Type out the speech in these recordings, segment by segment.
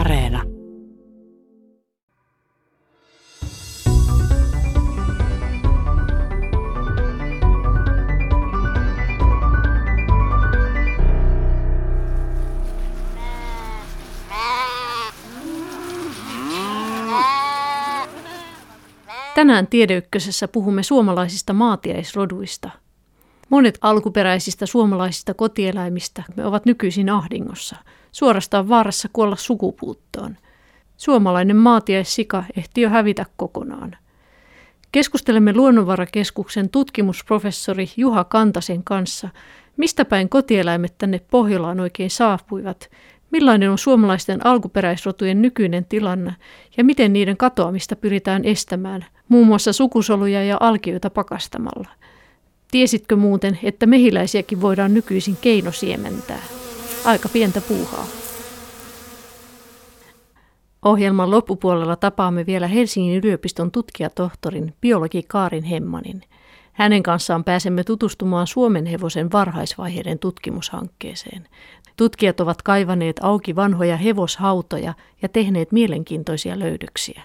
Areena. Tänään Tiede Ykkösessä puhumme suomalaisista maatiaisroduista. Monet alkuperäisistä suomalaisista kotieläimistä ovat nykyisin ahdingossa, suorastaan vaarassa kuolla sukupuuttoon. Suomalainen maatiaissika ehti jo hävitä kokonaan. Keskustelemme Luonnonvarakeskuksen tutkimusprofessori Juha Kantasen kanssa, mistä päin kotieläimet tänne Pohjolaan oikein saapuivat, millainen on suomalaisten alkuperäisrotujen nykyinen tilanne ja miten niiden katoamista pyritään estämään, muun muassa sukusoluja ja alkioita pakastamalla. Tiesitkö muuten, että mehiläisiäkin voidaan nykyisin keinosiementää? Aika pientä puuhaa. Ohjelman loppupuolella tapaamme vielä Helsingin yliopiston tutkijatohtorin, biologi Karin Hemmanin. Hänen kanssaan pääsemme tutustumaan suomenhevosen varhaisvaiheiden tutkimushankkeeseen. Tutkijat ovat kaivaneet auki vanhoja hevoshautoja ja tehneet mielenkiintoisia löydöksiä.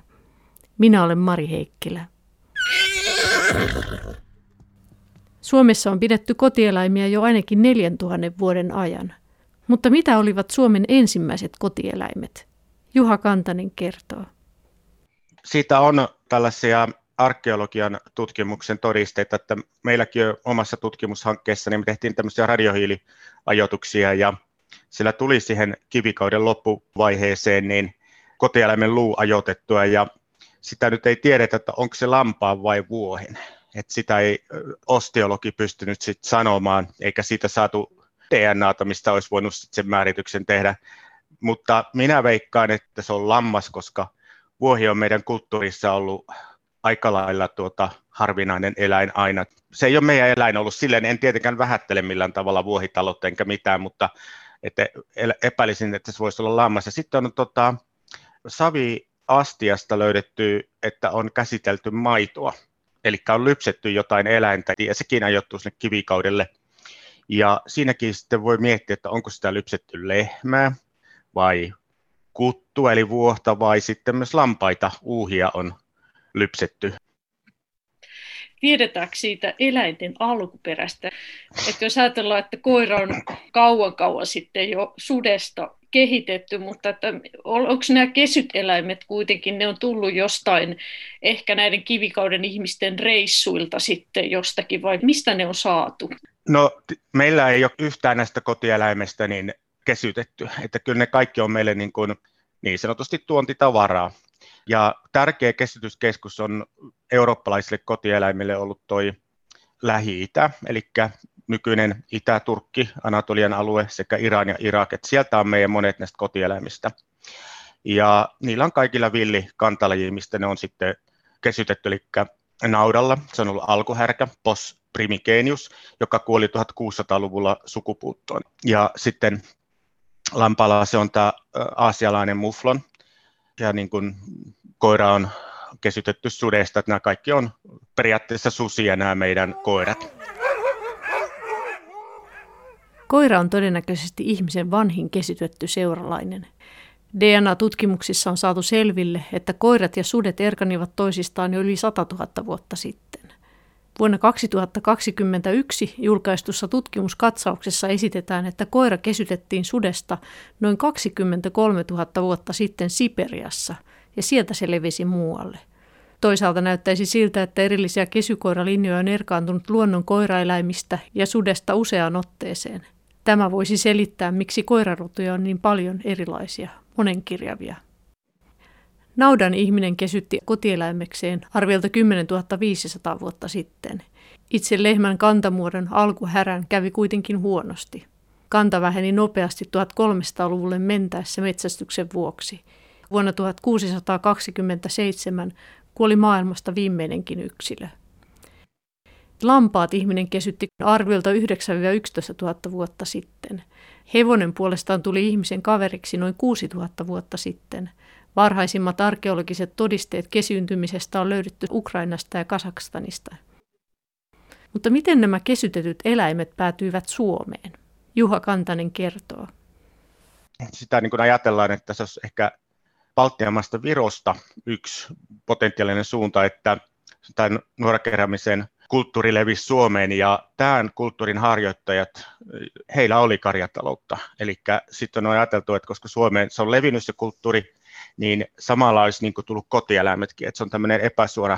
Minä olen Mari Heikkilä. Suomessa on pidetty kotieläimiä jo ainakin 4000 vuoden ajan. Mutta mitä olivat Suomen ensimmäiset kotieläimet? Juha Kantanen kertoo. Siitä on tällaisia arkeologian tutkimuksen todisteita, että meilläkin omassa tutkimushankkeessa niin me tehtiin tämmöisiä radiohiiliajoituksia ja sillä tuli siihen kivikauden loppuvaiheeseen niin kotieläimen luu ajoitettua ja sitä nyt ei tiedetä, että onko se lampaan vai vuohen. Että sitä ei osteologi pystynyt sit sanomaan, eikä siitä saatu DNAta, mistä olisi voinut sen määrityksen tehdä. Mutta minä veikkaan, että se on lammas, koska vuohi on meidän kulttuurissa ollut aika lailla harvinainen eläin aina. Se ei ole meidän eläin ollut silleen, en tietenkään vähättele millään tavalla vuohitaloutta enkä mitään, mutta epäilisin, että se voisi olla lammas. Ja sitten on saviastiasta löydetty, että on käsitelty maitoa. Eli on lypsetty jotain eläintä ja sekin ajoittuu sinne kivikaudelle. Ja siinäkin sitten voi miettiä, että onko sitä lypsetty lehmää vai kuttua eli vuohta vai sitten myös lampaita, uuhia on lypsetty. Tiedetäänkö siitä eläinten alkuperästä? Että jos ajatellaan, että koira on kauan sitten jo sudesta kehitetty, mutta onko nämä kesyteläimet kuitenkin, ne on tullut jostain, ehkä näiden kivikauden ihmisten reissuilta sitten jostakin, vai mistä ne on saatu? No meillä ei ole yhtään näistä kotieläimestä niin kesytetty, että kyllä ne kaikki on meille niin sanotusti tuontitavaraa. Ja tärkeä kesytyskeskus on eurooppalaisille kotieläimille ollut toi Lähi-Itä, eli nykyinen Itä-Turkki, Anatolian alue sekä Iran ja Irak. Et sieltä on meidän monet näistä kotieläimistä. Ja niillä on kaikilla villi kantalaji, mistä ne on sitten kesytetty, eli naudalla. Se on ollut alkuhärkä, Bos primigenius, joka kuoli 1600-luvulla sukupuuttoon. Ja sitten lampaalla se on tämä aasialainen muflon. Ja niin kuin koira on kesytetty sudesta, että nämä kaikki on periaatteessa susia nämä meidän koirat. Koira on todennäköisesti ihmisen vanhin kesytetty seuralainen. DNA-tutkimuksissa on saatu selville, että koirat ja sudet erkanivat toisistaan jo yli 100 000 vuotta sitten. Vuonna 2021 julkaistussa tutkimuskatsauksessa esitetään, että koira kesytettiin sudesta noin 23 000 vuotta sitten Siperiassa, ja sieltä se levisi muualle. Toisaalta näyttäisi siltä, että erillisiä kesykoiralinjoja on erkaantunut luonnon koiraeläimistä ja sudesta useaan otteeseen. Tämä voisi selittää, miksi koirarotuja on niin paljon erilaisia, monenkirjavia. Naudan ihminen kesytti kotieläimekseen arviolta 10 500 vuotta sitten. Itse lehmän kantamuodon alkuhärän kävi kuitenkin huonosti. Kanta väheni nopeasti 1300-luvulle mentäessä metsästyksen vuoksi. Vuonna 1627 kuoli maailmasta viimeinenkin yksilö. Lampaat ihminen kesytti arviolta 9-11 000 vuotta sitten. Hevonen puolestaan tuli ihmisen kaveriksi noin 6 000 vuotta sitten. Varhaisimmat arkeologiset todisteet kesyyntymisestä on löydetty Ukrainasta ja Kazakstanista. Mutta miten nämä kesytetyt eläimet päätyivät Suomeen? Juha Kantanen kertoo. sitä niin kuin ajatellaan, että se olisi ehkä Baltian maasta Virosta yksi potentiaalinen suunta, että tämän nuorakeräämisen kulttuuri levisi Suomeen, ja tämän kulttuurin harjoittajat, heillä oli karjataloutta. Eli sitten on ajateltu, että koska Suomeen se on levinnyt se kulttuuri, niin samalla olisi niin kuin tullut kotieläimetkin, että se on tämmöinen epäsuora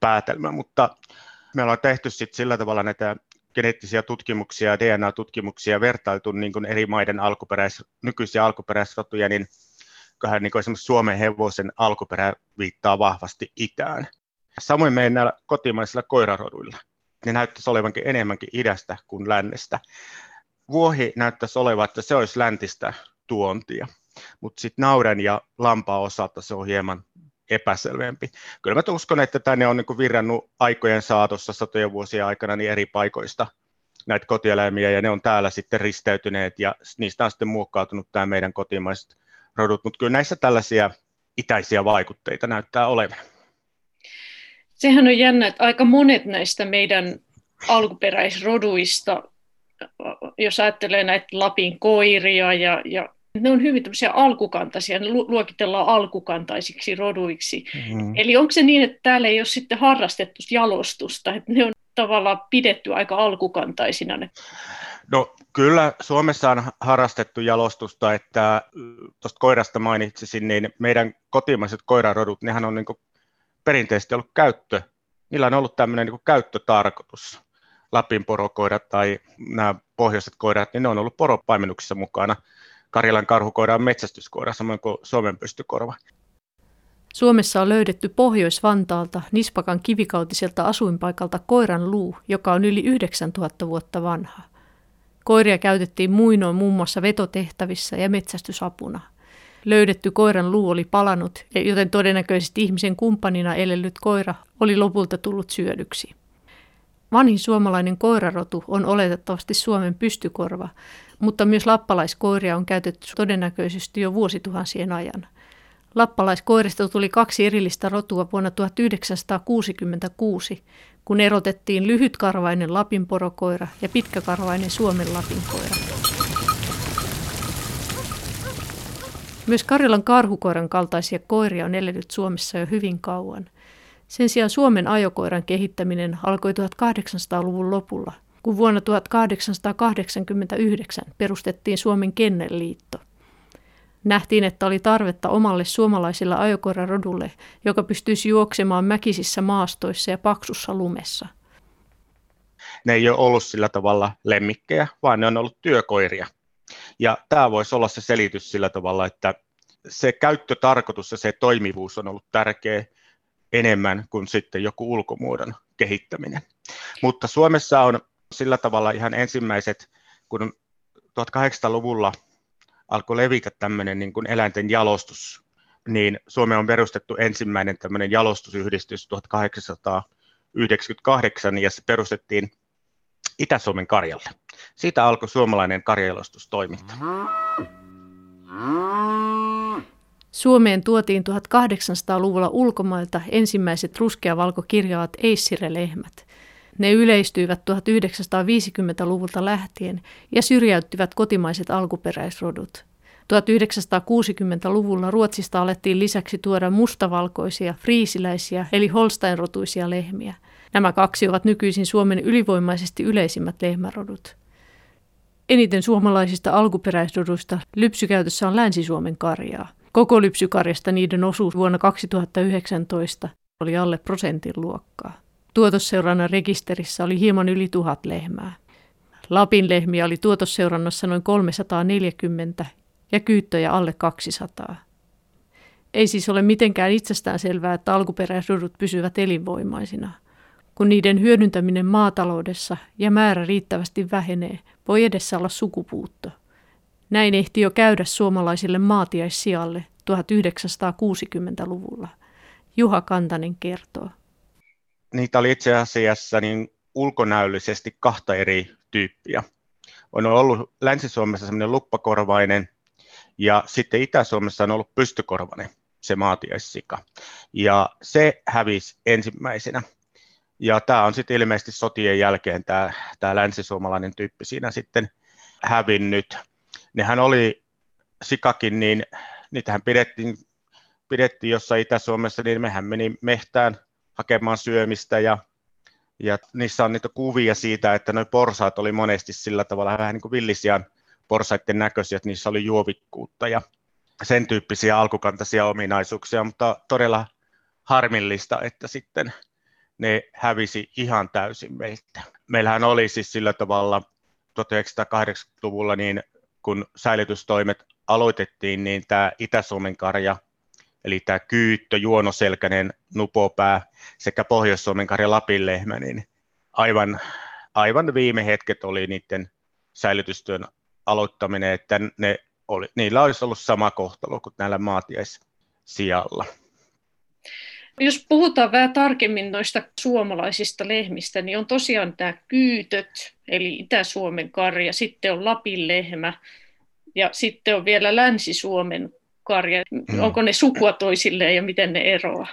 päätelmä, mutta me ollaan tehty sitten sillä tavalla näitä geneettisiä tutkimuksia, DNA-tutkimuksia, vertailtu niin kuin eri maiden nykyisiä alkuperäisrotuja, niin kyllähän niin kuin esimerkiksi suomenhevosen alkuperä viittaa vahvasti itään. Samoin meidän näillä kotimaisilla koiraroduilla. Ne näyttäisi olevankin enemmänkin idästä kuin lännestä. Vuohi näyttäisi olevan, että se olisi läntistä tuontia, mutta sitten naudan ja lampaan osalta se on hieman epäselvempi. Kyllä mä uskon, että tänne on niin virrannut aikojen saatossa satojen vuosien aikana niin eri paikoista näitä kotieläimiä, ja ne on täällä sitten risteytyneet, ja niistä on sitten muokkautunut tämä meidän kotimaiset rodut, mutta kyllä näissä tällaisia itäisiä vaikutteita näyttää olevan. Sehän on jännä, että aika monet näistä meidän alkuperäisroduista, jos ajattelee näitä Lapin koiria, ja ne on hyvin tämmöisiä alkukantaisia, ne luokitellaan alkukantaisiksi roduiksi. Mm-hmm. Eli onko se niin, että täällä ei ole sitten harrastettu jalostusta, että ne on tavallaan pidetty aika alkukantaisina ne? No kyllä Suomessa on harrastettu jalostusta, että tuosta koirasta mainitsisin, niin meidän kotimaiset koirarodut, nehän on niin kuin perinteisesti ollut käyttö, niillä on ollut tämmöinen niin kuin käyttötarkoitus. Lapinporokoirat tai nämä pohjoiset koirat, niin ne on ollut poropaimennuksissa mukana. Karjalan karhukoira on metsästyskoira, samoin kuin Suomen pystykorva. Suomessa on löydetty Pohjois-Vantaalta Nispakan kivikautiselta asuinpaikalta koiran luu, joka on yli 9000 vuotta vanha. Koiria käytettiin muinoin muun muassa vetotehtävissä ja metsästysapuna. Löydetty koiran luu oli palanut, joten todennäköisesti ihmisen kumppanina elellyt koira oli lopulta tullut syödyksi. Vanhin suomalainen koirarotu on oletettavasti Suomen pystykorva, mutta myös lappalaiskoiria on käytetty todennäköisesti jo vuosituhansien ajan. Lappalaiskoirista tuli kaksi erillistä rotua vuonna 1966, kun erotettiin lyhytkarvainen lapinporokoira ja pitkäkarvainen Suomen lapinkoira. Myös Karjalan karhukoiran kaltaisia koiria on elänyt Suomessa jo hyvin kauan. Sen sijaan Suomen ajokoiran kehittäminen alkoi 1800-luvun lopulla, kun vuonna 1889 perustettiin Suomen kennelliitto. Nähtiin, että oli tarvetta omalle suomalaiselle ajokoirarodulle, joka pystyisi juoksemaan mäkisissä maastoissa ja paksussa lumessa. Ne ei ole ollut sillä tavalla lemmikkejä, vaan ne on ollut työkoiria. Ja tämä voisi olla se selitys sillä tavalla, että se käyttötarkoitus ja se toimivuus on ollut tärkeä enemmän kuin sitten joku ulkomuodon kehittäminen. Mutta Suomessa on sillä tavalla ihan ensimmäiset, kun 1800-luvulla alkoi levitä tämmöinen niin kuin eläinten jalostus, niin Suomeen on perustettu ensimmäinen tämmöinen jalostusyhdistys 1898, ja se perustettiin Itä-Suomen Karjalle. Siitä alkoi suomalainen karjajalostustoiminta. Suomeen tuotiin 1800-luvulla ulkomailta ensimmäiset ruskeavalkokirjaavat eissirelehmät. Ne yleistyivät 1950-luvulta lähtien ja syrjäyttivät kotimaiset alkuperäisrodut. 1960-luvulla Ruotsista alettiin lisäksi tuoda mustavalkoisia, friisiläisiä eli Holstein-rotuisia lehmiä. Nämä kaksi ovat nykyisin Suomen ylivoimaisesti yleisimmät lehmärodut. Eniten suomalaisista alkuperäisroduista lypsykäytössä on Länsi-Suomen karjaa. Koko lypsykarjasta niiden osuus vuonna 2019 oli alle 1% luokkaa. Tuotosseurannan rekisterissä oli hieman yli 1000 lehmää. Lapinlehmiä oli tuotosseurannassa noin 340 ja kyyttöjä alle 200. Ei siis ole mitenkään itsestään selvää, että alkuperäisrodut pysyvät elinvoimaisina. Kun niiden hyödyntäminen maataloudessa ja määrä riittävästi vähenee, voi edessä olla sukupuutto. Näin ehti jo käydä suomalaisille maatiaissijalle 1960-luvulla. Juha Kantanen kertoo. Niitä oli itse asiassa niin ulkonäöllisesti kahta eri tyyppiä. On ollut Länsi-Suomessa semmoinen luppakorvainen, ja sitten Itä-Suomessa on ollut pystykorvainen, se maatiaissika. Ja se hävisi ensimmäisenä. Ja tämä on sitten ilmeisesti sotien jälkeen tämä länsisuomalainen tyyppi siinä sitten hävinnyt. Nehän oli sikakin, niin niitähän pidettiin jossain Itä-Suomessa, niin mehän meni mehtään hakemaan syömistä ja niissä on niitä kuvia siitä, että nuo porsaat oli monesti sillä tavalla vähän niin kuin villisian porsaiden näköisiä, että niissä oli juovikkuutta ja sen tyyppisiä alkukantaisia ominaisuuksia, mutta todella harmillista, että sitten ne hävisi ihan täysin meiltä. Meillähän oli siis sillä tavalla 1980-luvulla, niin kun säilytystoimet aloitettiin, niin tämä Itä-Suomen karja, eli tämä kyyttö, juonoselkäinen, nupopää sekä Pohjois-Suomen karja, lapinlehmä, niin aivan viime hetket oli niiden säilytystyön aloittaminen, että niillä olisi ollut sama kohtalo kuin näillä maatiaissijalla. Jos puhutaan vähän tarkemmin noista suomalaisista lehmistä, niin on tosiaan tämä kyytöt, eli Itä-Suomen karja, sitten on lapinlehmä ja sitten on vielä Länsi-Suomen karja. Onko ne sukua toisilleen ja miten ne eroaa?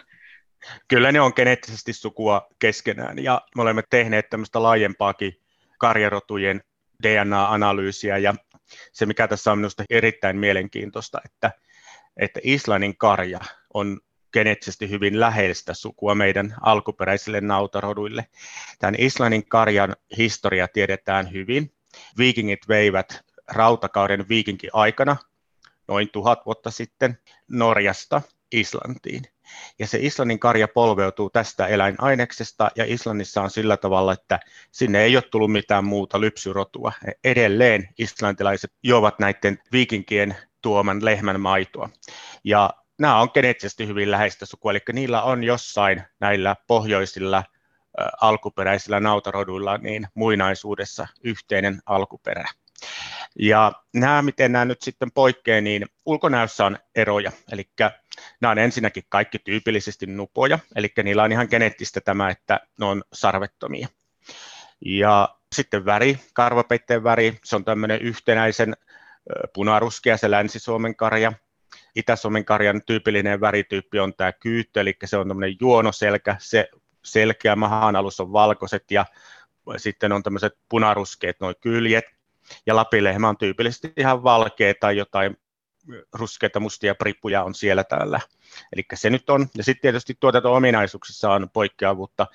Kyllä ne on geneettisesti sukua keskenään ja me olemme tehneet tämmöistä laajempaakin karjarotujen DNA-analyysiä ja se, mikä tässä on minusta erittäin mielenkiintoista, että Islannin karja on geneettisesti hyvin läheistä sukua meidän alkuperäisille nautaroduille. Tämän Islannin karjan historia tiedetään hyvin. Viikingit veivät rautakauden viikinkin aikana noin 1000 vuotta sitten Norjasta Islantiin. Ja se Islannin karja polveutuu tästä eläinaineksesta ja Islannissa on sillä tavalla, että sinne ei ole tullut mitään muuta lypsyrotua. Edelleen islantilaiset juovat näiden viikinkien tuoman lehmän maitoa. Ja nämä on geneettisesti hyvin läheistä sukua, eli niillä on jossain näillä pohjoisilla alkuperäisillä nautaroduilla niin muinaisuudessa yhteinen alkuperä. Ja miten nämä nyt sitten poikkeaa, niin ulkonäössä on eroja, eli nämä on ensinnäkin kaikki tyypillisesti nupoja, eli niillä on ihan geneettistä tämä, että ne on sarvettomia. Ja sitten väri, karvapeitteen väri, se on tämmöinen yhtenäisen punaruskea, se Länsi-Suomen karja. Itä-Suomen karjan tyypillinen värityyppi on tämä kyyttö, eli se on tämmöinen juonoselkä, se selkeä mahan alus on valkoiset ja sitten on tämmöiset punaruskeet, nuo kyljet. Ja lapinlehmä on tyypillisesti ihan valkea tai jotain ruskeita mustia pripuja on siellä täällä. Eli se nyt on, ja sitten tietysti tuotanto-ominaisuuksissa on poikkeavuutta.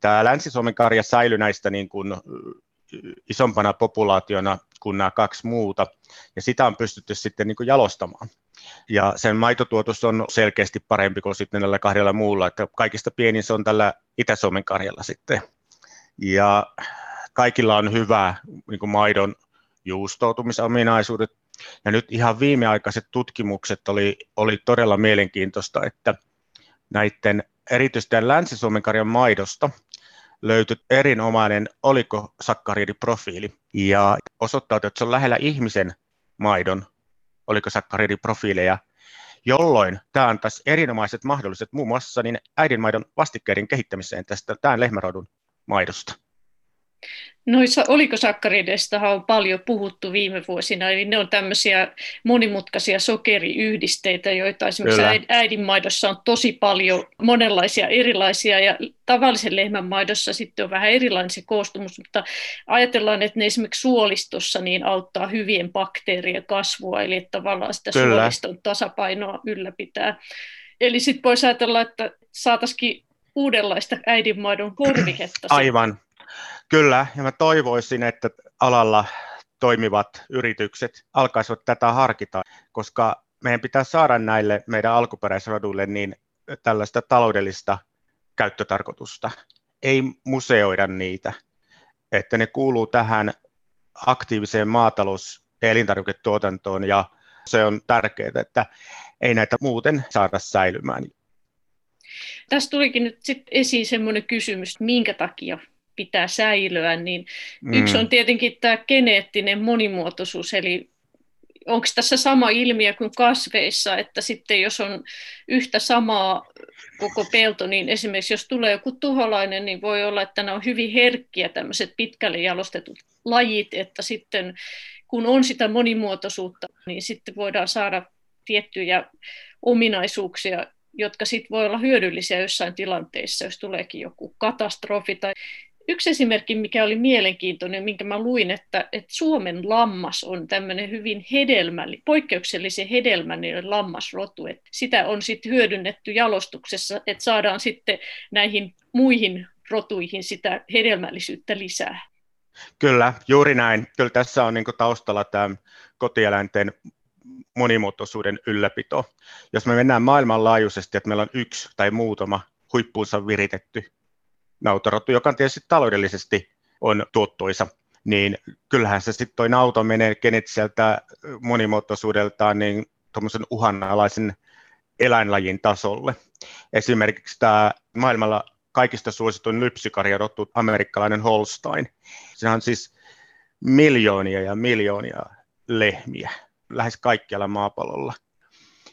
Tämä Länsi-Suomen karja säilyi näistä niin kuin isompana populaationa kuin nämä kaksi muuta, ja sitä on pystytty sitten niin kuin jalostamaan. Ja sen maitotuotos on selkeästi parempi kuin sitten näillä kahdella muulla, että kaikista pienin se on tällä Itä-Suomen karjalla sitten. Ja kaikilla on hyvä niin kuin maidon juustoutumisominaisuudet. Ja nyt ihan viimeaikaiset tutkimukset oli todella mielenkiintoista, että näiden erityisesti Länsi-Suomen karjan maidosta löytyi erinomainen olikosakkaridprofiili ja osoittautui, että se on lähellä ihmisen maidon olikosakkaridprofiileja, jolloin tämä antaisi erinomaiset mahdolliset muun muassa niin äidinmaidon vastikkeiden kehittämiseen tämän lehmärodun maidosta. Noissa olikosakkarideistahan on paljon puhuttu viime vuosina, eli ne on tämmöisiä monimutkaisia sokeriyhdisteitä, joita esimerkiksi äidinmaidossa on tosi paljon monenlaisia erilaisia, ja tavallisen lehmän maidossa sitten on vähän erilainen se koostumus, mutta ajatellaan, että ne esimerkiksi suolistossa niin auttaa hyvien bakteerien kasvua, eli tavallaan sitä suoliston tasapainoa ylläpitää. Eli sitten voisi ajatella, että saataisiin uudenlaista äidinmaidon korviketta. Aivan. Kyllä, ja mä toivoisin, että alalla toimivat yritykset alkaisivat tätä harkita, koska meidän pitää saada näille meidän alkuperäisroduille niin tällaista taloudellista käyttötarkoitusta. Ei museoida niitä, että ne kuuluu tähän aktiiviseen maatalous- ja elintarviketuotantoon, ja se on tärkeää, että ei näitä muuten saada säilymään. Tässä tulikin nyt sitten esiin semmoinen kysymys, minkä takia pitää säilyä, niin yksi on tietenkin tämä geneettinen monimuotoisuus, eli onko tässä sama ilmiö kuin kasveissa, että sitten jos on yhtä samaa koko pelto, niin esimerkiksi jos tulee joku tuholainen, niin voi olla, että nämä on hyvin herkkiä tämmöiset pitkälle jalostetut lajit, että sitten kun on sitä monimuotoisuutta, niin sitten voidaan saada tiettyjä ominaisuuksia, jotka sitten voi olla hyödyllisiä jossain tilanteissa, jos tuleekin joku katastrofi tai Yksi esimerkki, mikä oli mielenkiintoinen, minkä mä luin, että Suomen lammas on tämmöinen hyvin poikkeuksellisen hedelmällinen lammasrotu. Että sitä on sitten hyödynnetty jalostuksessa, että saadaan sitten näihin muihin rotuihin sitä hedelmällisyyttä lisää. Kyllä, juuri näin. Kyllä tässä on niin kuin taustalla tämä kotieläinten monimuotoisuuden ylläpito. Jos me mennään maailmanlaajuisesti, että meillä on yksi tai muutama huippuunsa viritetty nautarotu, joka tietysti taloudellisesti on tuottoisa, niin kyllähän se sitten toi nauta menee geneettiseltä monimuotoisuudeltaan niin tuommoisen uhanalaisen eläinlajin tasolle. Esimerkiksi tämä maailmalla kaikista suosituin lypsykarjarotu, amerikkalainen Holstein. Se on siis miljoonia ja miljoonia lehmiä lähes kaikkialla maapallolla.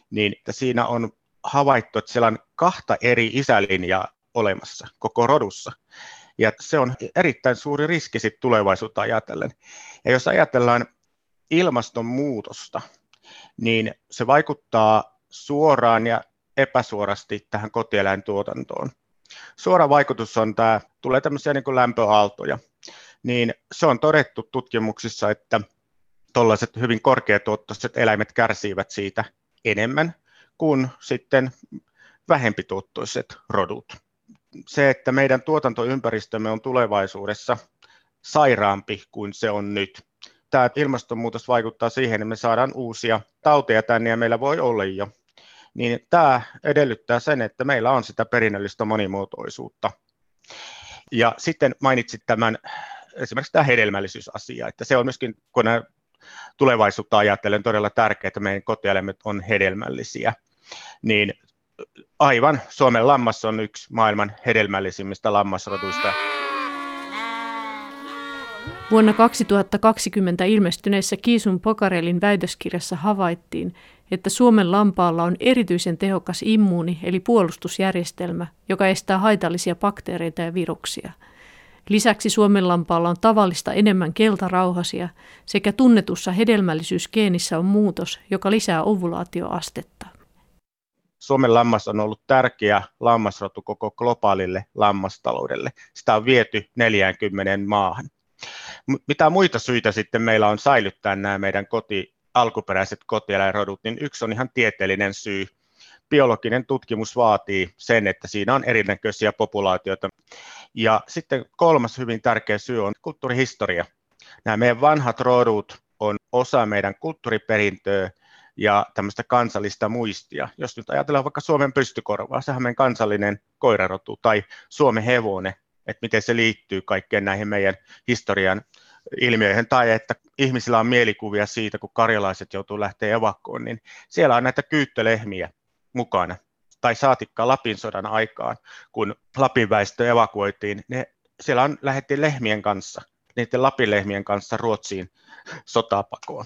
Niin, että siinä on havaittu, että siellä on kahta eri isälinjaa olemassa koko rodussa. Ja se on erittäin suuri riski sit tulevaisuutta ajatellen. Ja jos ajatellaan ilmastonmuutosta, niin se vaikuttaa suoraan ja epäsuorasti tähän kotieläintuotantoon. Suora vaikutus on tämä, tulee tämmöisiä niin kuin lämpöaaltoja, niin se on todettu tutkimuksissa, että tuollaiset hyvin korkeatuottoiset eläimet kärsivät siitä enemmän kuin sitten vähempituottoiset rodut. Se, että meidän tuotantoympäristömme on tulevaisuudessa sairaampi kuin se on nyt. Tämä ilmastonmuutos vaikuttaa siihen, että me saadaan uusia tauteja tänne ja meillä voi olla jo. Niin tämä edellyttää sen, että meillä on sitä perinnöllistä monimuotoisuutta. Ja sitten mainitsit tämän, esimerkiksi tämä hedelmällisyysasia, että se on myöskin, kun tulevaisuutta ajatellen todella tärkeää, että meidän kotieläimet on hedelmällisiä. Niin aivan, Suomen lammas on yksi maailman hedelmällisimmistä lammasrotuista. Vuonna 2020 ilmestyneessä Kiisun Pokarelin väitöskirjassa havaittiin, että Suomen lampaalla on erityisen tehokas immuuni eli puolustusjärjestelmä, joka estää haitallisia bakteereita ja viruksia. Lisäksi Suomen lampaalla on tavallista enemmän keltarauhasia sekä tunnetussa hedelmällisyysgeenissä on muutos, joka lisää ovulaatioastetta. Suomen lammas on ollut tärkeä lammasrotu koko globaalille lammastaloudelle. Sitä on viety 40 maahan. Mitä muita syitä sitten meillä on säilyttää nämä meidän alkuperäiset kotieläinrodut, niin yksi on ihan tieteellinen syy. Biologinen tutkimus vaatii sen, että siinä on erinäköisiä populaatioita. Ja sitten kolmas hyvin tärkeä syy on kulttuurihistoria. Nämä meidän vanhat rodut on osa meidän kulttuuriperintöä ja tämmöistä kansallista muistia. Jos nyt ajatellaan vaikka Suomen pystykorvaa, sehän on meidän kansallinen koirarotu, tai Suomenhevonen, että miten se liittyy kaikkeen näihin meidän historian ilmiöihin, tai että ihmisillä on mielikuvia siitä, kun karjalaiset joutuu lähteä evakkoon, niin siellä on näitä kyyttölehmiä mukana, tai saatikka Lapin sodan aikaan, kun Lapin väestö evakuoitiin, niin siellä lähdettiin lehmien kanssa, niiden Lapinlehmien kanssa Ruotsiin sotapakoon.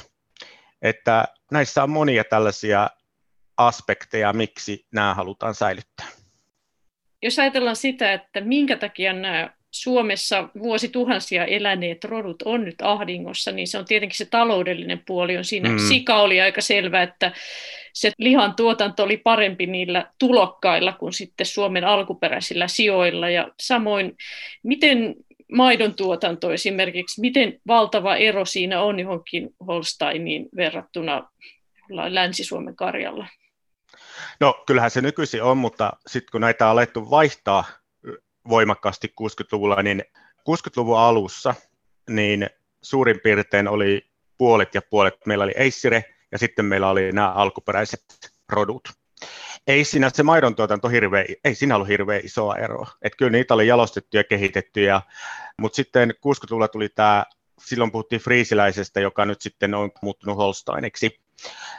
Että näissä on monia tällaisia aspekteja, miksi nämä halutaan säilyttää. Jos ajatellaan sitä, että minkä takia nämä Suomessa vuosituhansia eläneet rodut on nyt ahdingossa, niin se on tietenkin se taloudellinen puoli on siinä. Sika oli aika selvä, että se lihan tuotanto oli parempi niillä tulokkailla kuin sitten Suomen alkuperäisillä sioilla. Ja samoin, miten maidon tuotanto esimerkiksi, miten valtava ero siinä on johonkin Holsteiniin verrattuna Länsi-Suomen karjalla? No kyllähän se nykyisin on, mutta sitten kun näitä on alettu vaihtaa voimakkaasti 60-luvulla, niin 60-luvun alussa niin suurin piirtein oli puolet ja puolet. Meillä oli eissire ja sitten meillä oli nämä alkuperäiset rodut. Ei siinä se maidontuotanto ollut hirveän isoa eroa. Et kyllä niitä oli jalostettu ja kehitetty, mutta sitten 60-luvulla tuli tämä, silloin puhuttiin friisiläisestä, joka nyt sitten on muuttunut Holsteiniksi.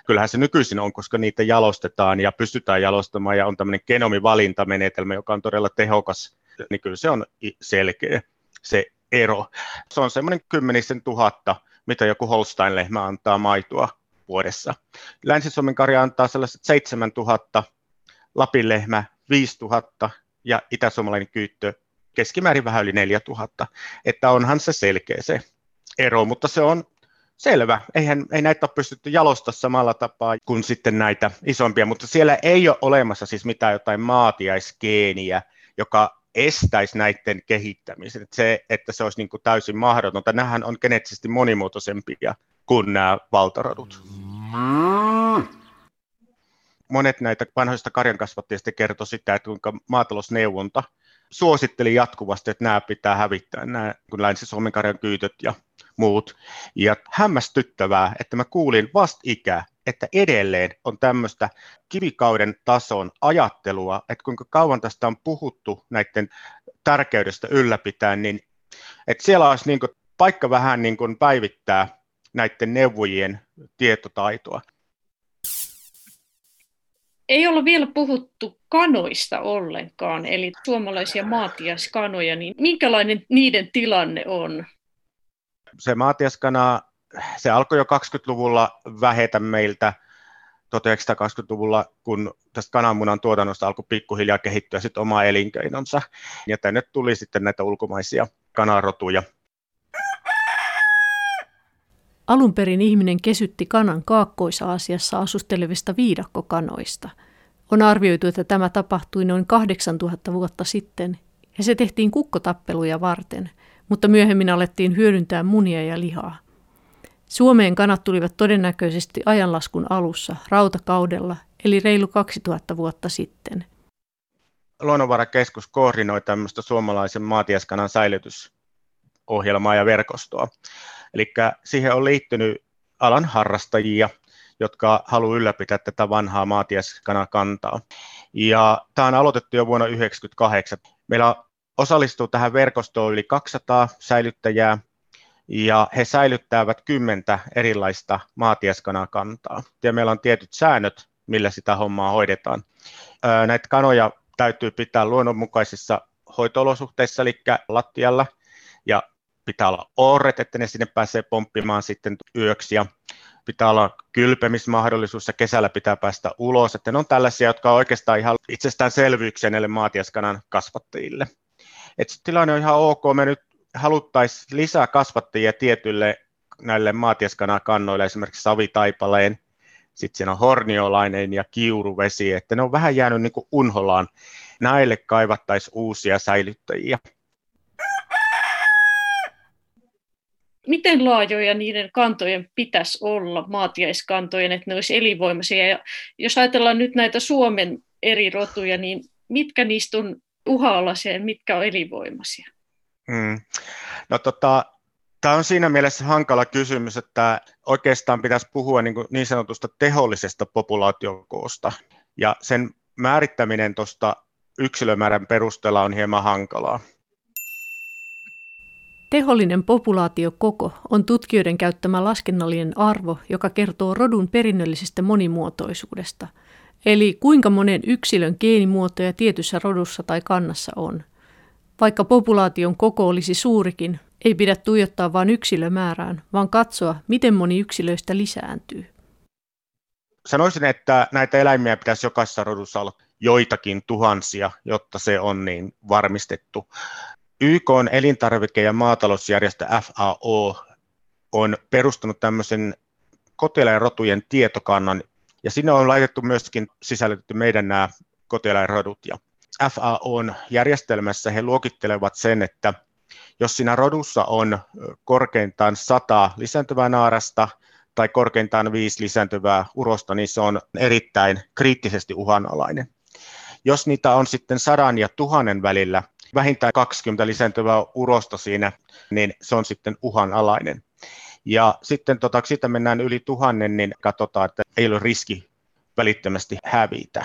Kyllähän se nykyisin on, koska niitä jalostetaan ja pystytään jalostamaan ja on tämmöinen genomivalintamenetelmä, joka on todella tehokas, niin kyllä se on selkeä se ero. Se on semmoinen 10 000, mitä joku Holstein-lehmä antaa maitoa vuodessa. Länsi-Suomen karja antaa sellaiset 7 000, Lapinlehmä 5 000 ja itäsuomalainen kyyttö keskimäärin vähän yli 4 000. Että onhan se selkeä se ero, mutta se on selvä. Ei näitä ole pystytty jalostamaan samalla tapaa kuin sitten näitä isompia, mutta siellä ei ole olemassa siis mitään jotain maatiaisgeeniä, joka estäisi näiden kehittämisen. Se, että se olisi niin kuin täysin mahdotonta. Nämähän on geneettisesti monimuotoisempia kuin nämä valtarodut. Monet näitä vanhoista karjankasvattajista kertoi sitä, että kuinka maatalousneuvonta suositteli jatkuvasti, että nämä pitää hävittää, nämä Länsi-Suomen karjan kyytöt ja muut. Ja hämmästyttävää, että mä kuulin vastikään, että edelleen on tämmöistä kivikauden tason ajattelua, että kuinka kauan tästä on puhuttu näiden tärkeydestä ylläpitää, niin että siellä olisi niin kuin paikka vähän niin kuin päivittää näiden neuvojien tietotaitoa. Ei olla vielä puhuttu kanoista ollenkaan, eli suomalaisia maatiaskanoja, niin minkälainen niiden tilanne on? Se maatiaskana, se alkoi jo 20-luvulla vähetä meiltä 1920-luvulla, kun tästä kananmunan tuotannosta alkoi pikkuhiljaa kehittyä sitten oma elinkeinonsa. Ja tänne tuli sitten näitä ulkomaisia kanarotuja. Alun perin ihminen kesytti kanan Kaakkois-Aasiassa asustelevista viidakkokanoista. On arvioitu, että tämä tapahtui noin 8000 vuotta sitten, ja se tehtiin kukkotappeluja varten, mutta myöhemmin alettiin hyödyntää munia ja lihaa. Suomeen kanat tulivat todennäköisesti ajanlaskun alussa, rautakaudella, eli reilu 2000 vuotta sitten. Luonnonvarakeskus koordinoi tämmöistä suomalaisen maatiaskanan säilytysohjelmaa ja verkostoa. Eli siihen on liittynyt alan harrastajia, jotka haluaa ylläpitää tätä vanhaa maatiaskanakantaa. Ja tämä on aloitettu jo vuonna 1998. Meillä osallistuu tähän verkostoon yli 200 säilyttäjää, ja he säilyttävät 10 erilaista maatiaskanakantaa. Ja meillä on tietyt säännöt, millä sitä hommaa hoidetaan. Näitä kanoja täytyy pitää luonnonmukaisissa hoito-olosuhteissa, eli lattialla, ja pitää olla orret, että ne sinne pääsee pomppimaan sitten yöksi, ja pitää olla kylpemismahdollisuus, ja kesällä pitää päästä ulos. Että ne on tällaisia, jotka on oikeastaan ihan itsestäänselvyyksiä näille maatiaskanan kasvattajille. Että se tilanne on ihan ok, me nyt haluttaisiin lisää kasvattajia tietyille näille maatiaskanakannoille, esimerkiksi savitaipaleen, sitten siinä on horniolainen ja kiuruvesi, että ne on vähän jäänyt niin kuin unholaan. Näille kaivattaisiin uusia säilyttäjiä. Miten laajoja niiden kantojen pitäisi olla, maatiaiskantojen, että ne olisi elinvoimaisia? Ja jos ajatellaan nyt näitä Suomen eri rotuja, niin mitkä niistä on uhanalaisia ja mitkä on elinvoimaisia? Tämä on siinä mielessä hankala kysymys, että oikeastaan pitäisi puhua niin sanotusta tehollisesta populaatiokoosta. Ja sen määrittäminen tuosta yksilömäärän perusteella on hieman hankalaa. Tehollinen populaatiokoko on tutkijoiden käyttämä laskennallinen arvo, joka kertoo rodun perinnöllisestä monimuotoisuudesta, eli kuinka monen yksilön geenimuotoja tietyssä rodussa tai kannassa on. Vaikka populaation koko olisi suurikin, ei pidä tuijottaa vain yksilömäärään, vaan katsoa, miten moni yksilöistä lisääntyy. Sanoisin, että näitä eläimiä pitäisi jokaisessa rodussa olla joitakin tuhansia, jotta se on niin varmistettu. YK:n elintarvike- ja maatalousjärjestö FAO on perustanut tämmöisen kotieläinrotujen tietokannan, ja sinne on laitettu myöskin sisällytetty meidän nämä kotieläinrodut. Ja FAO:n järjestelmässä he luokittelevat sen, että jos siinä rodussa on korkeintaan 100 lisääntyvää naarasta tai korkeintaan 5 lisääntyvää urosta, niin se on erittäin kriittisesti uhanalainen. Jos niitä on sitten 100 ja 1000 välillä, vähintään 20 lisääntyvää urosta siinä, niin se on sitten uhanalainen. Ja sitten siitä mennään yli 1000, niin katsotaan, että ei ole riski välittömästi hävitä.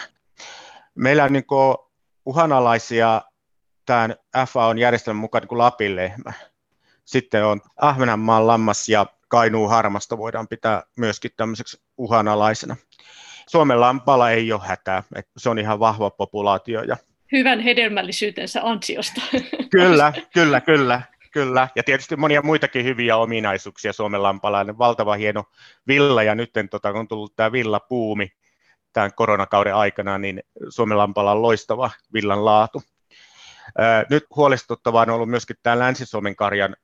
Meillä on uhanalaisia tämän FAO:n järjestelmän mukaan Lapinlehmä. Sitten on Ahvenanmaan lammas ja Kainuun harmasta voidaan pitää myöskin tämmöiseksi uhanalaisena. Suomen lampaalla ei ole hätää, se on ihan vahva populaatio. Hyvän hedelmällisyytensä ansiosta. Kyllä. Ja tietysti monia muitakin hyviä ominaisuuksia Suomen lampalainen. Valtava hieno villa, ja nyt kun on tullut tämä villapuumi tämän koronakauden aikana, niin Suomen lampalla on loistava villan laatu. Nyt huolestuttavaa on ollut myöskin tämä Länsi-Suomen karjan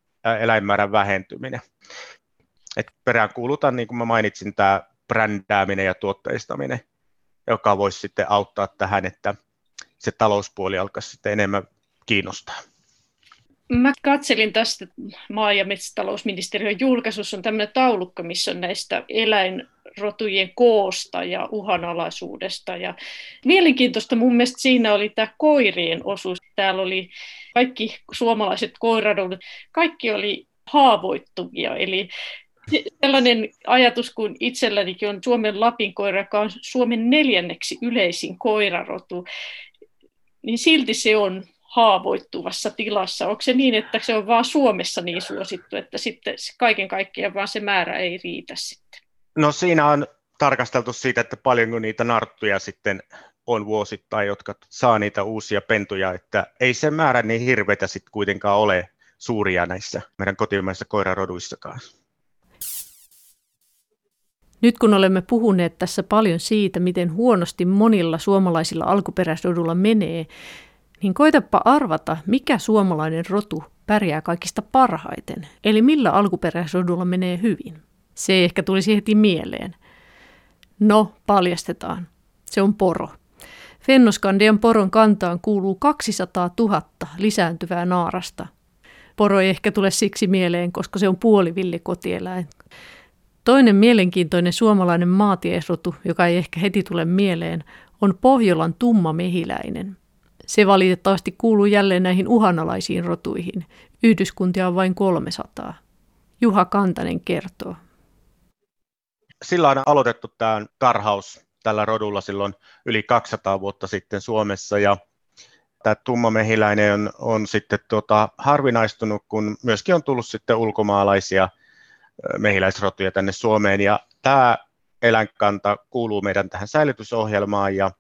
eläinmäärän vähentyminen. Perään kuulutaan, niin kuin mä mainitsin, tämä brändääminen ja tuotteistaminen, joka voisi sitten auttaa tähän, että se talouspuoli alkaisi sitten enemmän kiinnostaa? Mä katselin tästä maa- ja metsätalousministeriön julkaisussa on tämmöinen taulukko, missä on näistä eläinrotujen koosta ja uhanalaisuudesta. Ja mielenkiintoista mun mielestä siinä oli tämä koirien osuus. Täällä oli kaikki suomalaiset koiraroudut, kaikki oli haavoittuvia, eli sellainen ajatus, kun itsellänikin on Suomen lapinkoira, joka on Suomen 4. yleisin koirarotu, niin silti se on haavoittuvassa tilassa. Onko se niin, että se on vaan Suomessa niin suosittu, että sitten kaiken kaikkiaan vaan se määrä ei riitä sitten? No siinä on tarkasteltu siitä, että paljonko niitä narttuja sitten on vuosittain, jotka saa niitä uusia pentuja, että ei se määrä niin hirveätä sitten kuitenkaan ole suuria näissä meidän kotimaisissa koiraroduissakaan. Nyt kun olemme puhuneet tässä paljon siitä, miten huonosti monilla suomalaisilla alkuperäisrodulla menee, niin koitapa arvata, mikä suomalainen rotu pärjää kaikista parhaiten, eli millä alkuperäisrodulla menee hyvin. Se ei ehkä tulisi heti mieleen. No, paljastetaan. Se on poro. Fennoskandian poron kantaan kuuluu 200 000 lisääntyvää naarasta. Poro ei ehkä tule siksi mieleen, koska se on puolivilli kotieläin. Toinen mielenkiintoinen suomalainen maatiesrotu, joka ei ehkä heti tule mieleen, on Pohjolan tumma mehiläinen. Se valitettavasti kuuluu jälleen näihin uhanalaisiin rotuihin. Yhdyskuntia on vain 300. Juha Kantanen kertoo. Sillä on aloitettu tämä tarhaus tällä rodulla silloin yli 200 vuotta sitten Suomessa. Ja tämä tumma mehiläinen on sitten harvinaistunut, kun myöskin on tullut sitten ulkomaalaisia mehiläisrotuja tänne Suomeen, ja tämä eläinkanta kuuluu meidän tähän säilytysohjelmaan, ja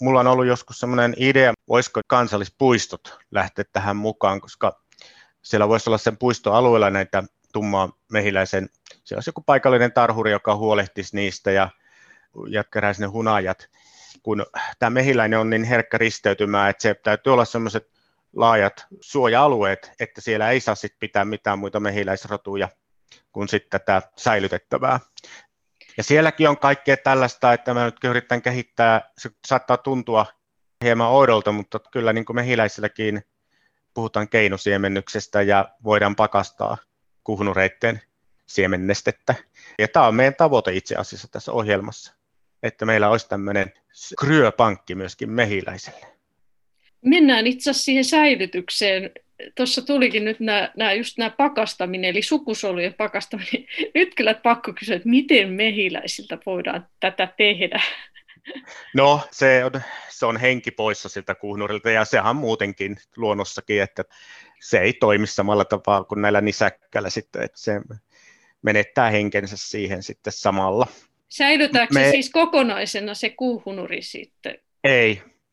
mulla on ollut joskus semmoinen idea, voisiko kansallispuistot lähteä tähän mukaan, koska siellä voisi olla sen puistoalueella näitä tummaa mehiläisen, siellä olisi joku paikallinen tarhuri, joka huolehtisi niistä ja keräisi ne hunajat, kun tämä mehiläinen on niin herkkä risteytymään, että se täytyy olla semmoiset laajat suoja-alueet, että siellä ei saa sit pitää mitään muita mehiläisrotuja kun sitten tätä säilytettävää. Ja sielläkin on kaikkea tällaista, että mä nyt yritän kehittää, se saattaa tuntua hieman oudolta, mutta kyllä niin kuin mehiläisilläkin puhutaan keinosiemenyksestä ja voidaan pakastaa kuhnureitten siemennestettä. Ja tämä on meidän tavoite itse asiassa tässä ohjelmassa, että meillä olisi tämmöinen kryöpankki myöskin mehiläiselle. Mennään itse asiassa siihen säilytykseen. Tuossa tulikin nyt nämä pakastaminen, eli sukusolujen pakastaminen. Nyt kyllä pakko kysyä, että miten mehiläisiltä voidaan tätä tehdä? No, se on henki poissa siltä kuhnurilta, ja sehän muutenkin luonnossakin, että se ei toimi samalla tavalla kuin näillä nisäkkäillä sitten, että se menettää henkensä siihen sitten samalla. Säilytääkö se siis kokonaisena se kuhnuri sitten?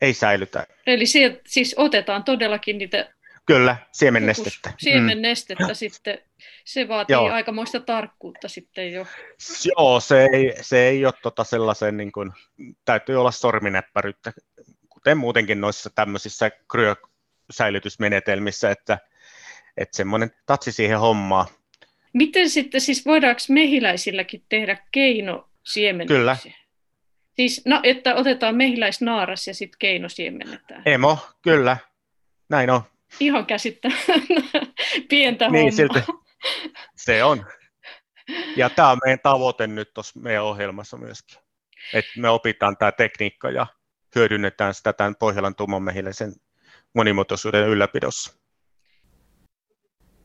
Ei säilytä. Eli sieltä siis otetaan todellakin niitä... Kyllä, siemennestettä. Siemennestettä sitten, se vaatii aikamoista tarkkuutta sitten jo. Joo, se ei ole sellaisen, niin kuin, täytyy olla sorminäppäryyttä, kuten muutenkin noissa tämmöisissä kryösäilytysmenetelmissä, että semmoinen tatsi siihen hommaa. Miten sitten, siis voidaanko mehiläisilläkin tehdä keinosiemennyksiä? Kyllä. Siis, no, että otetaan mehiläisnaaras ja sitten keinosiemenetään. Emo, kyllä, näin on. Ihan käsittämätön pientä hommaa. Niin, silti se on. Ja tämä on meidän tavoite nyt tuossa meidän ohjelmassa myöskin. Että me opitaan tämä tekniikka ja hyödynnetään sitä tämän Pohjolan tumman mehiläisen monimuotoisuuden ylläpidossa.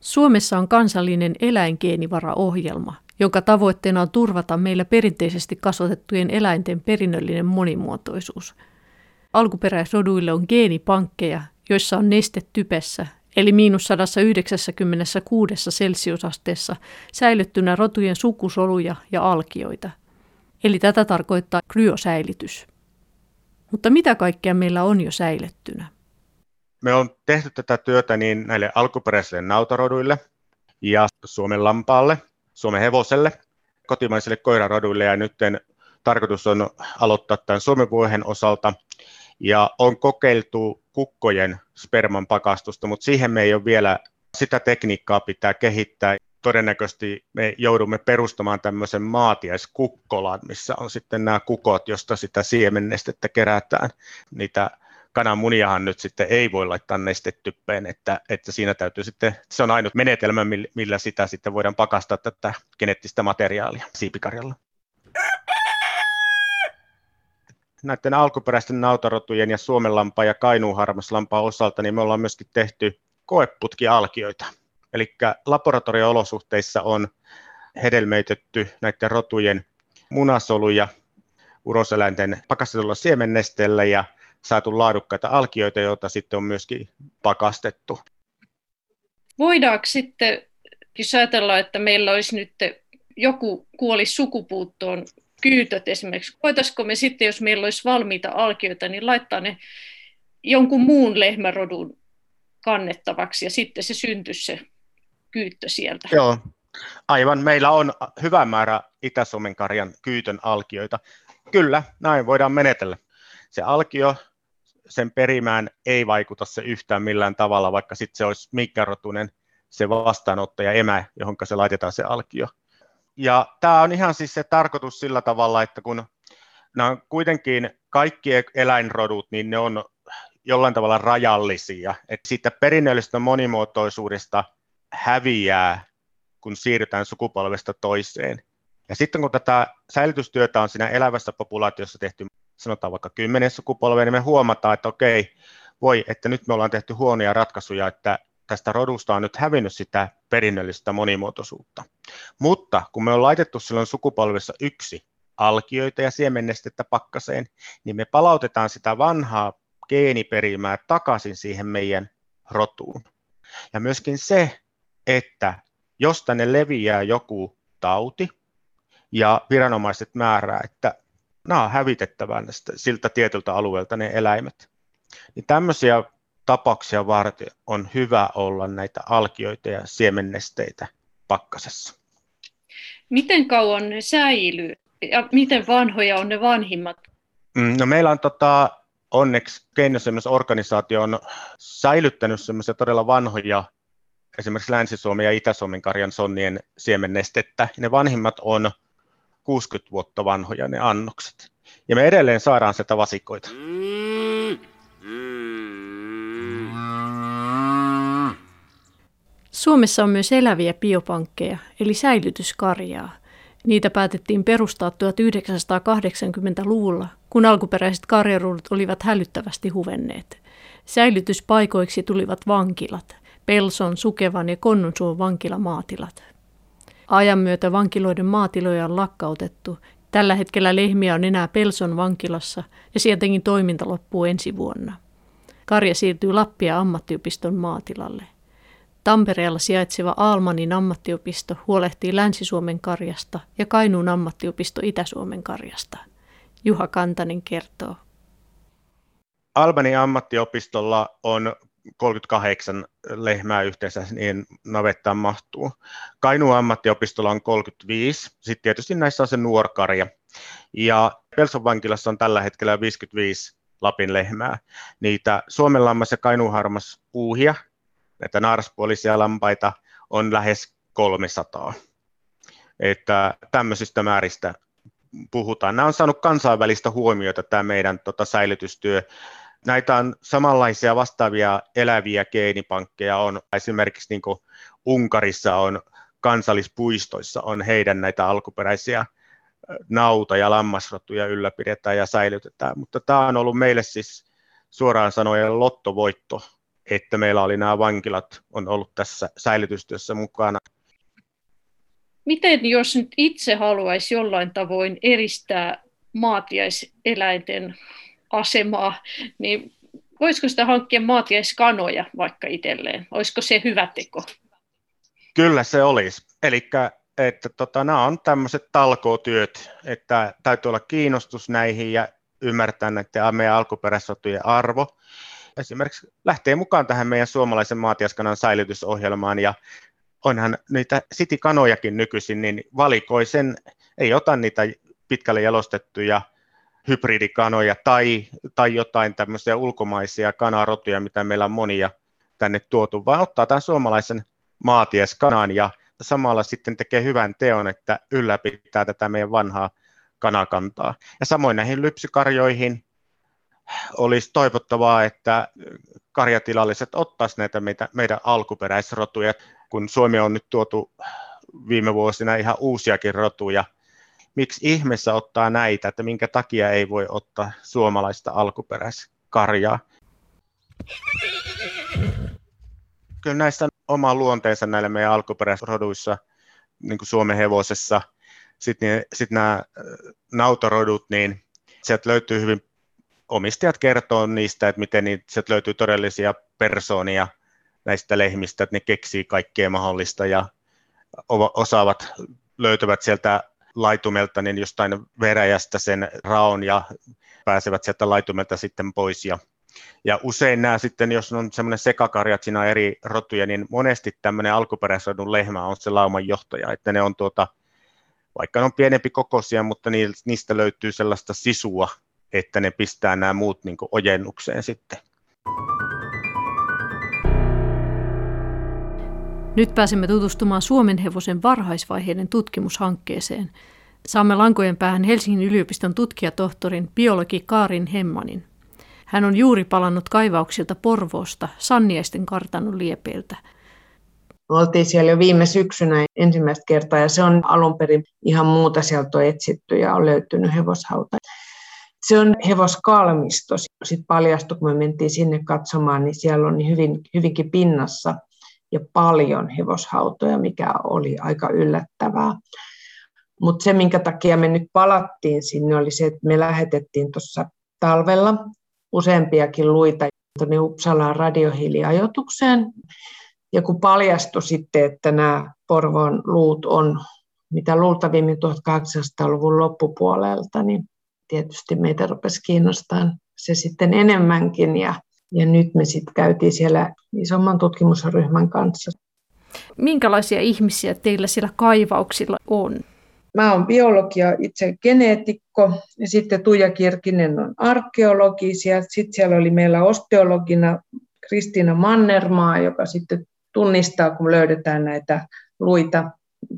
Suomessa on kansallinen eläingeenivaraohjelma, jonka tavoitteena on turvata meillä perinteisesti kasvatettujen eläinten perinnöllinen monimuotoisuus. Alkuperäisroduille on geenipankkeja, joissa on nestetypessä, eli -196°C säilyttynä rotujen sukusoluja ja alkioita. Eli tätä tarkoittaa kryosäilytys. Mutta mitä kaikkea meillä on jo säilyttynä? Me on tehty tätä työtä niin näille alkuperäisille nautaroduille ja Suomen lampaalle, Suomen hevoselle, kotimaisille koiraroduille, ja nyt tarkoitus on aloittaa tämän Suomen vuohen osalta. Ja on kokeiltu kukkojen sperman pakastusta, mutta siihen me ei ole vielä, sitä tekniikkaa pitää kehittää. Todennäköisesti me joudumme perustamaan tämmöisen maatiaiskukkolan, missä on sitten nämä kukot, josta sitä siemennestettä kerätään, niitä kananmuniahan nyt sitten ei voi laittaa nestetyppeen, että siinä täytyy sitten, se on ainut menetelmä, millä sitä sitten voidaan pakastaa tätä geneettistä materiaalia siipikarjalla. Näiden alkuperäisten nautarotujen ja suomenlampaan ja kainuunharmaslampaan osalta niin me ollaan myöskin tehty koeputkialkioita. Eli laboratorio-olosuhteissa on hedelmöitetty näiden rotujen munasoluja uroseläinten pakastetulla siemennesteellä ja saatu laadukkaita alkioita, joita sitten on myöskin pakastettu. Voidaanko sitten, jos ajatellaan, että meillä olisi nyt joku kuolisi sukupuuttoon, kyytöt esimerkiksi, voitaisiko me sitten, jos meillä olisi valmiita alkioita, niin laittaa ne jonkun muun lehmärodun kannettavaksi ja sitten se syntyisi se kyyttö sieltä? Joo, aivan. Meillä on hyvä määrä Itä-Suomen karjan kyytön alkioita. Kyllä, näin voidaan menetellä. Se alkio, sen perimään ei vaikuta se yhtään millään tavalla, vaikka sitten se olisi mikrotunen se vastaanottaja emä, johon se laitetaan se alkio. Ja tämä on ihan siis se tarkoitus sillä tavalla, että kun nämä on kuitenkin kaikki eläinrodut, niin ne on jollain tavalla rajallisia. Että siitä perinnöllisestä monimuotoisuudesta häviää, kun siirrytään sukupolvesta toiseen. Ja sitten kun tätä säilytystyötä on siinä elävässä populaatiossa tehty, sanotaan vaikka 10 sukupolvea, niin me huomataan, että okei, voi, että nyt me ollaan tehty huonoja ratkaisuja, että tästä rodusta on nyt hävinnyt sitä perinnöllistä monimuotoisuutta. Mutta kun me on laitettu silloin sukupolvessa 1 alkioita ja siemennestettä pakkaseen, niin me palautetaan sitä vanhaa geeniperimää takaisin siihen meidän rotuun. Ja myöskin se, että jos tänne leviää joku tauti ja viranomaiset määrää, että nämä on hävitettävää siltä tietyltä alueelta ne eläimet, niin tämmöisiä tapauksia varten on hyvä olla näitä alkioita ja siemennesteitä pakkasessa. Miten kauan ne säilyy ja miten vanhoja on ne vanhimmat? No meillä on onneksi keinosemennysorganisaatio on säilyttänyt semmoisia todella vanhoja, esimerkiksi Länsi-Suomen ja Itä-Suomen karjan sonnien siemennestettä. Ne vanhimmat on 60 vuotta vanhoja ne annokset. Ja me edelleen saadaan sitä vasikoita. Suomessa on myös eläviä biopankkeja, eli säilytyskarjaa. Niitä päätettiin perustaa 1980-luvulla, kun alkuperäiset karjarudut olivat hälyttävästi huvenneet. Säilytyspaikoiksi tulivat vankilat, Pelson, Sukevan ja Konnunsuon vankilamaatilat. Ajan myötä vankiloiden maatiloja on lakkautettu. Tällä hetkellä lehmiä on enää Pelson vankilassa ja sieltäkin toiminta loppuu ensi vuonna. Karja siirtyy Lappia ammattiopiston maatilalle. Tampereella sijaitseva Aalmanin ammattiopisto huolehtii Länsi-Suomen karjasta ja Kainuun ammattiopisto Itä-Suomen karjasta. Juha Kantanen kertoo. Aalmanin ammattiopistolla on 38 lehmää yhteensä, niin navettaan mahtuu. Kainuun ammattiopistolla on 35, sitten tietysti näissä on se nuorkarja. Ja Pelson vankilassa on tällä hetkellä 55 Lapin lehmää. Niitä Suomen lammas ja kainuunharmas uuhia, näitä naaraspuolisia lampaita on lähes 300. Että tämmöisistä määristä puhutaan. Nämä on saanut kansainvälistä huomiota tämä meidän säilytystyö. Näitä on samanlaisia vastaavia eläviä geenipankkeja on esimerkiksi niin kuin Unkarissa on kansallispuistoissa on heidän näitä alkuperäisiä nauta- ja lammasrotuja ylläpidetään ja säilytetään, mutta tämä on ollut meille siis suoraan sanoen lottovoitto, että meillä oli nämä vankilat on ollut tässä säilytystyössä mukana. Miten jos nyt itse haluaisi jollain tavoin eristää maatiaiseläinten asemaa, niin voisiko sitä hankkia maatiaiskanoja vaikka itselleen? Olisiko se hyvä teko? Kyllä se olisi. Eli nämä on tämmöiset talkootyöt, että täytyy olla kiinnostus näihin ja ymmärtää näiden meidän alkuperäisrotujen arvo. Esimerkiksi lähtee mukaan tähän meidän suomalaisen maatiaiskanan säilytysohjelmaan ja onhan niitä sitikanojakin nykyisin, niin valikoi sen, ei ota niitä pitkälle jalostettuja hybridikanoja tai jotain tämmöisiä ulkomaisia kanarotuja, mitä meillä on monia tänne tuotu, vaan ottaa tämän suomalaisen maatieskanan ja samalla sitten tekee hyvän teon, että ylläpitää tätä meidän vanhaa kanakantaa. Ja samoin näihin lypsykarjoihin olisi toivottavaa, että karjatilalliset ottaisivat näitä meidän alkuperäisrotuja, kun Suomi on nyt tuotu viime vuosina ihan uusiakin rotuja. Miksi ihmeessä ottaa näitä, että minkä takia ei voi ottaa suomalaista alkuperäiskarjaa? Kyllä näissä on oma luonteensa näillä meidän alkuperäisroduissa, niin kuin suomenhevosessa. Sitten nämä nautorodut, niin sieltä löytyy hyvin, omistajat kertoo niistä, että miten niitä, sieltä löytyy todellisia persoonia näistä lehmistä, että ne keksii kaikkea mahdollista ja osaavat, löytävät sieltä laitumelta niin jostain veräjästä sen raon ja pääsevät sieltä laitumelta sitten pois. Ja usein nämä sitten, jos on semmoinen sekakarja, että siinä on eri rotuja, niin monesti tämmöinen alkuperäisrodun lehmä on se lauman johtaja, että ne on vaikka ne on pienempi kokoisia, mutta niistä löytyy sellaista sisua, että ne pistää nämä muut niin kuin ojennukseen sitten. Nyt pääsemme tutustumaan suomenhevosen varhaisvaiheiden tutkimushankkeeseen. Saamme lankojen päähän Helsingin yliopiston tutkijatohtorin biologi Karin Hemmanin. Hän on juuri palannut kaivauksilta Porvoosta Sanniaisten kartanon liepeiltä. Me oltiin siellä jo viime syksynä ensimmäistä kertaa ja se on alun perin ihan muuta sieltä etsitty ja on löytynyt hevoshauta. Se on hevoskalmisto. Sitten paljastui, kun me mentiin sinne katsomaan, niin siellä on hyvinkin pinnassa ja paljon hevoshautoja, mikä oli aika yllättävää. Mutta se, minkä takia me nyt palattiin sinne, oli se, että me lähetettiin tuossa talvella useampiakin luita tuonne Uppsalaan radiohiiliajoitukseen. Ja kun paljastui sitten, että nämä Porvoon luut on mitä luultavimmin 1800-luvun loppupuolelta, niin tietysti meitä rupesi kiinnostamaan se sitten enemmänkin ja nyt me sitten käytiin siellä isomman tutkimusryhmän kanssa. Minkälaisia ihmisiä teillä siellä kaivauksilla on? Mä oon biologi ja itse geneetikko ja sitten Tuija Kirkinen on arkeologi. Sitten siellä oli meillä osteologina Kristiina Mannermaa, joka sitten tunnistaa, kun löydetään näitä luita,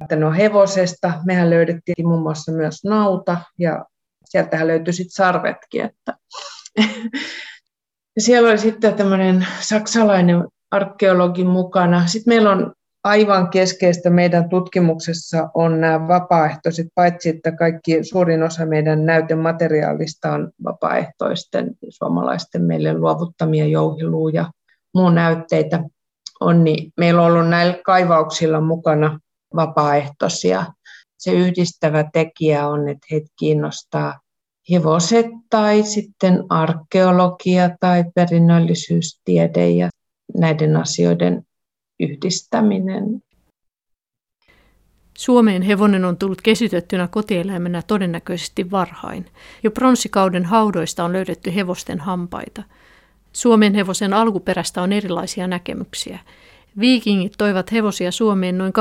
että ne on hevosesta. Mehän löydettiin muun muassa myös nauta ja sieltähän löytyi sitten sarvetkin. Että. Siellä oli sitten tämmöinen saksalainen arkeologi mukana. Sitten meillä on aivan keskeistä meidän tutkimuksessa on nämä vapaaehtoiset, paitsi että kaikki suurin osa meidän näytemateriaalista on vapaaehtoisten suomalaisten meille luovuttamia jouhiluja ja muun näytteitä on, niin meillä on ollut näillä kaivauksilla mukana vapaaehtoisia. Se yhdistävä tekijä on, että heitä kiinnostaa hevoset tai sitten arkeologia tai perinnöllisyystiede ja näiden asioiden yhdistäminen. Suomeen hevonen on tullut kesytettynä kotieläimenä todennäköisesti varhain. Jo pronssikauden haudoista on löydetty hevosten hampaita. Suomeen hevosen alkuperästä on erilaisia näkemyksiä. Viikingit toivat hevosia Suomeen noin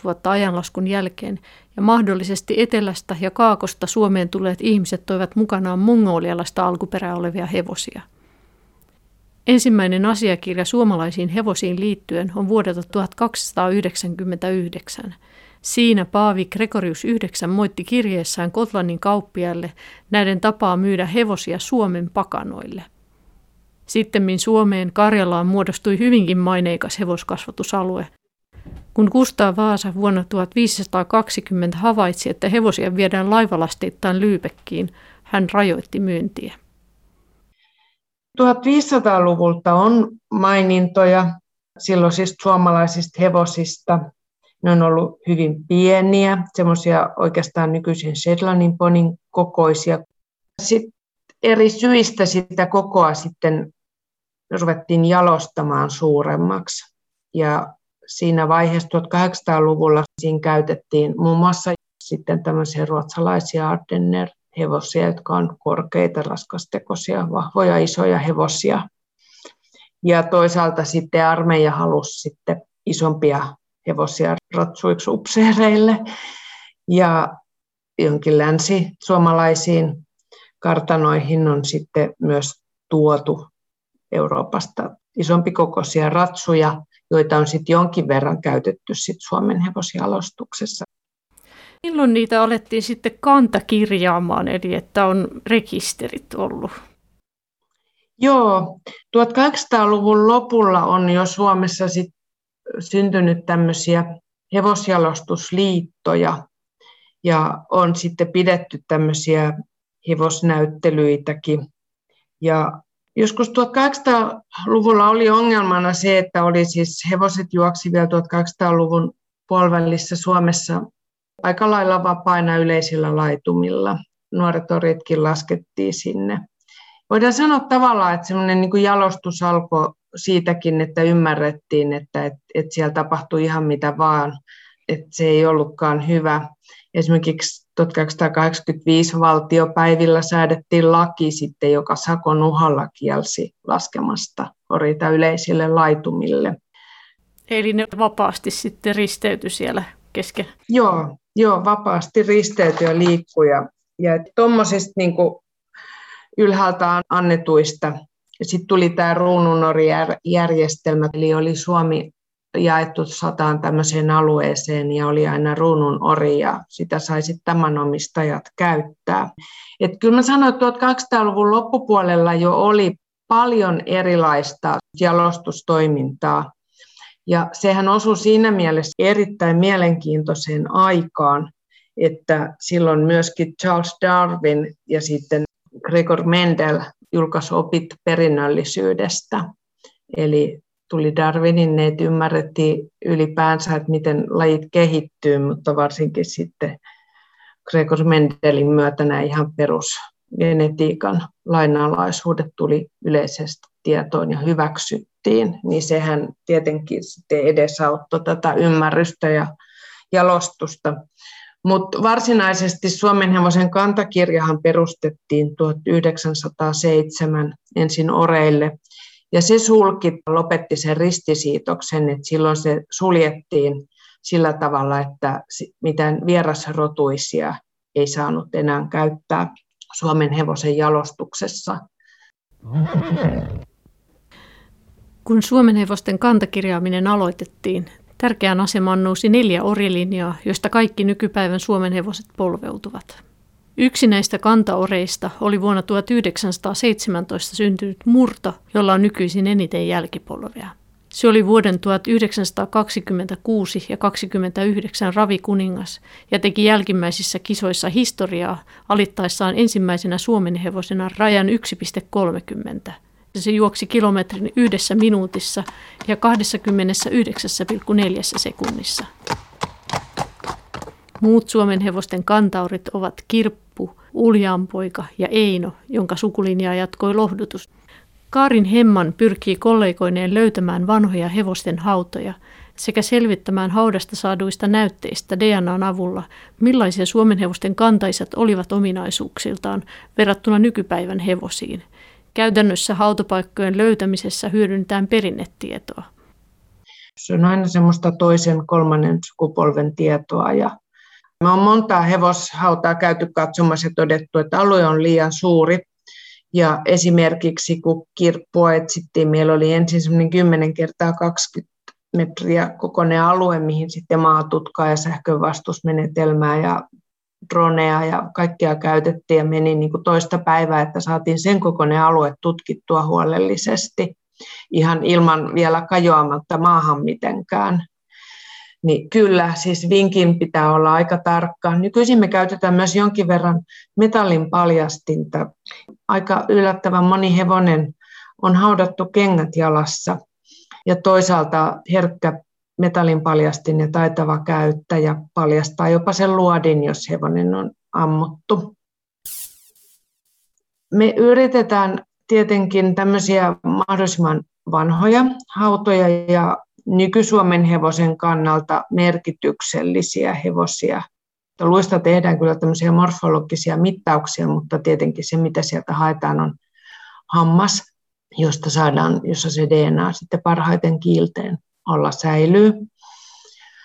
800-1000 vuotta ajanlaskun jälkeen, ja mahdollisesti etelästä ja kaakosta Suomeen tulleet ihmiset toivat mukanaan mongolialaista alkuperää olevia hevosia. Ensimmäinen asiakirja suomalaisiin hevosiin liittyen on vuodelta 1299. Siinä paavi Gregorius IX moitti kirjeessään Kotlannin kauppiaille näiden tapaa myydä hevosia Suomen pakanoille. Sittemmin Suomeen Karjalaan muodostui hyvinkin maineikas hevoskasvatusalue. Kun Kustaa Vaasa vuonna 1520 havaitsi, että hevosia viedään laivalasteittain Lyypekkiin, hän rajoitti myyntiä. 1500-luvulta on mainintoja silloin siis suomalaisista hevosista. Ne on ollut hyvin pieniä, semmoisia oikeastaan nykyisen Shetlandin ponin kokoisia. Sitten eri syistä sitä kokoa sitten ruvettiin jalostamaan suuremmaksi. Ja siinä vaiheessa 1800-luvulla siinä käytettiin muun muassa sitten tämmöisiä ruotsalaisia Ardenner-hevosia, jotka on korkeita, raskastekoisia, vahvoja, isoja hevosia. Ja toisaalta sitten armeija halusi sitten isompia hevosia ratsuiksi upseereille ja jonkin länsi-suomalaisiin kartanoihin on sitten myös tuotu Euroopasta isompikokoisia ratsuja, joita on sitten jonkin verran käytetty sit Suomen hevosjalostuksessa. Milloin niitä alettiin sitten kantakirjaamaan, eli että on rekisterit ollut? Joo, 1800-luvun lopulla on jo Suomessa syntynyt tämmöisiä hevosjalostusliittoja ja on sitten pidetty tämmöisiä hevosnäyttelyitäkin. Ja joskus 1800-luvulla oli ongelmana se, että oli siis hevoset juoksi vielä 1800-luvun puolivälissä Suomessa aika lailla vapaina yleisillä laitumilla. Nuoretoritkin laskettiin sinne. Voidaan sanoa tavallaan, että semmoinen niin kuin jalostus alkoi siitäkin, että ymmärrettiin, että siellä tapahtui ihan mitä vaan, että se ei ollutkaan hyvä. Esimerkiksi 1885 valtiopäivillä säädettiin laki sitten, joka sakon uhalla kielsi laskemasta oriita yleisille laitumille. Eli ne vapaasti sitten risteytyi siellä kesken? Joo, vapaasti risteytyi ja liikkui. Ja tuommoisista niin kuin ylhäältä annetuista. Sitten tuli tämä ruununorijärjestelmä, eli oli Suomi jaettu 100 tämmöiseen alueeseen ja oli aina ruununori ja sitä sai sitten tämän omistajat käyttää. Et kyllä mä sanoin, että 1800-luvun loppupuolella jo oli paljon erilaista jalostustoimintaa ja sehän osui siinä mielessä erittäin mielenkiintoiseen aikaan, että silloin myöskin Charles Darwin ja sitten Gregor Mendel julkaisi opit perinnöllisyydestä, eli tuli Darwinin, ne ymmärrettiin ylipäänsä, että miten lajit kehittyy, mutta varsinkin sitten Gregor Mendelin myötä nämä ihan perusgenetiikan lainalaisuudet tuli yleisesti tietoon ja hyväksyttiin, niin sehän tietenkin sitten edesauttoi tätä ymmärrystä ja jalostusta. Mutta varsinaisesti suomenhevosen kantakirjahan perustettiin 1907 ensin oreille, ja se lopetti sen ristisiitoksen, että silloin se suljettiin sillä tavalla, että mitään vierasrotuisia ei saanut enää käyttää suomenhevosen jalostuksessa. Kun suomenhevosten kantakirjaaminen aloitettiin, tärkeään asemaan nousi 4 orilinjaa, joista kaikki nykypäivän suomenhevoset polveutuvat. Yksi näistä kantaoreista oli vuonna 1917 syntynyt Murto, jolla on nykyisin eniten jälkipolvea. Se oli vuoden 1926 ja 1929 ravikuningas ja teki jälkimmäisissä kisoissa historiaa alittaessaan ensimmäisenä suomenhevosena rajan 1,30. Se juoksi kilometrin 1 minuutissa ja 29,4 sekunnissa. Muut suomenhevosten kantaurit ovat Kirppu, Uljaanpoika ja Eino, jonka sukulinjaa jatkoi lohdutus. Karin Hemman pyrkii kollegoineen löytämään vanhoja hevosten hautoja sekä selvittämään haudasta saaduista näytteistä DNAn avulla, millaisia suomenhevosten kantaiset olivat ominaisuuksiltaan verrattuna nykypäivän hevosiin. Käytännössä hautapaikkojen löytämisessä hyödynnetään perinnetietoa. Se on aina semmoista toisen, kolmannen sukupolven tietoa. Ja me on montaa hevoshautaa käyty katsomassa ja todettu, että alue on liian suuri. Ja esimerkiksi kun Kirppua etsittiin, meillä oli ensin semmoinen 10x20 metriä kokoinen alue, mihin sitten maatutkaa ja sähkönvastusmenetelmää ja droneja ja kaikkea käytettiin ja meni niin kuin toista päivää, että saatiin sen kokoinen alue tutkittua huolellisesti ihan ilman vielä kajoamatta maahan mitenkään. Niin kyllä, siis vinkin pitää olla aika tarkka. Nykyisin me käytetään myös jonkin verran metallin paljastinta. Aika yllättävän moni hevonen on haudattu kengät jalassa ja toisaalta herkkä metallin paljastin ja taitava käyttäjä paljastaa jopa sen luodin, jos hevonen on ammuttu. Me yritetään tietenkin tämmöisiä mahdollisimman vanhoja hautoja ja nyky-Suomen hevosen kannalta merkityksellisiä hevosia. Luista tehdään kyllä tämmöisiä morfologisia mittauksia, mutta tietenkin se, mitä sieltä haetaan, on hammas, jossa se DNA sitten parhaiten kiilteen alla säilyy.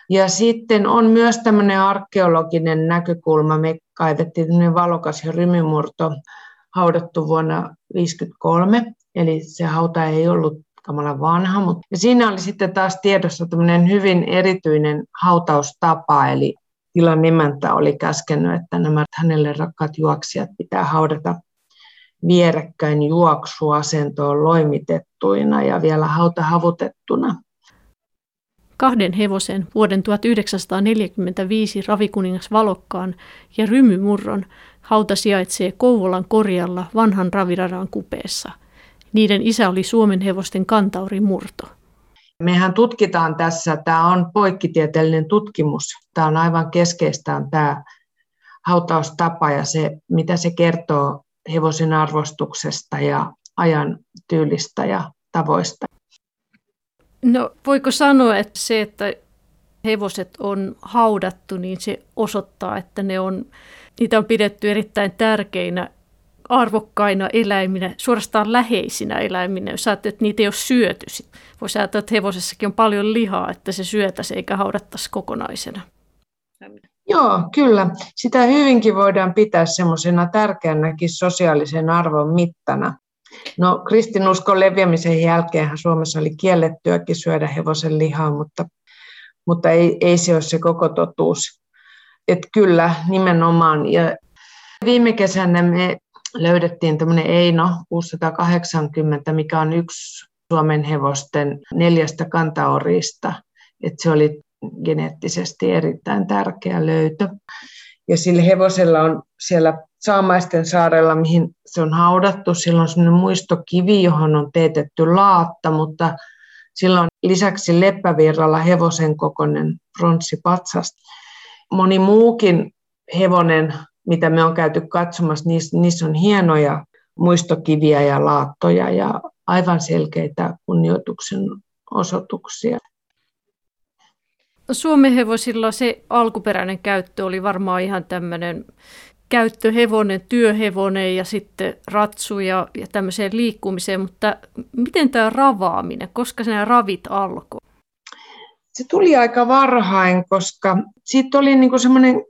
Ja sitten on myös tämmöinen arkeologinen näkökulma. Me kaivettiin tämmöinen valokas ja rymymurto haudattu vuonna 1953, eli se hauta ei ollut kamalan vanha. Mutta siinä oli sitten taas tiedossa tämmöinen hyvin erityinen hautaustapa, eli tilan emäntä oli käskenyt, että nämä hänelle rakkaat juoksijat pitää haudata vierekkäin juoksuasentoon loimitettuina ja vielä hautahavutettuna. Kahden hevosen vuoden 1945 ravikuningas Valokkaan ja Rymymurron hauta sijaitsee Kouvolan Korjalla vanhan raviradan kupeessa. Niiden isä oli suomenhevosten kantauri Murto. Mehän tutkitaan tässä, tämä on poikkitieteellinen tutkimus. Tämä on aivan keskeistään tämä hautaustapa ja se, mitä se kertoo hevosen arvostuksesta ja ajan tyylistä ja tavoista. No voiko sanoa, että se, että hevoset on haudattu, niin se osoittaa, että niitä on pidetty erittäin tärkeinä, arvokkaina eläiminä, suorastaan läheisinä eläiminä. Jos ajattelet, että niitä ei ole syöty. Voisi ajatella, että hevosessakin on paljon lihaa, että se syötäisi eikä haudattaisi kokonaisena. Joo, kyllä. Sitä hyvinkin voidaan pitää semmoisena tärkeänäkin sosiaalisen arvon mittana. No, kristinuskon leviämisen jälkeenhän Suomessa oli kiellettyäkin syödä hevosen lihaa, mutta ei se ole se koko totuus. Että kyllä, nimenomaan. Ja viime kesänä me löydettiin tämmöinen Eino 680, mikä on yksi Suomen hevosten 4 kantaorista. Että se oli geneettisesti erittäin tärkeä löytö. Ja sillä hevosella on siellä Saamaisten saarella, mihin se on haudattu, sillä on semmoinen muistokivi, johon on teetetty laatta, mutta sillä on lisäksi Leppävirralla hevosen kokoinen pronssipatsas. Moni muukin hevonen, mitä me on käyty katsomassa, niissä on hienoja muistokiviä ja laattoja ja aivan selkeitä kunnioituksen osoituksia. Suomenhevosilla se alkuperäinen käyttö oli varmaan ihan tämmöinen käyttöhevonen, työhevonen ja sitten ratsuja ja tämmöiseen liikkumiseen, mutta miten tämä ravaaminen, koska nämä ravit alkoi? Se tuli aika varhain, koska siitä oli niinku semmoinen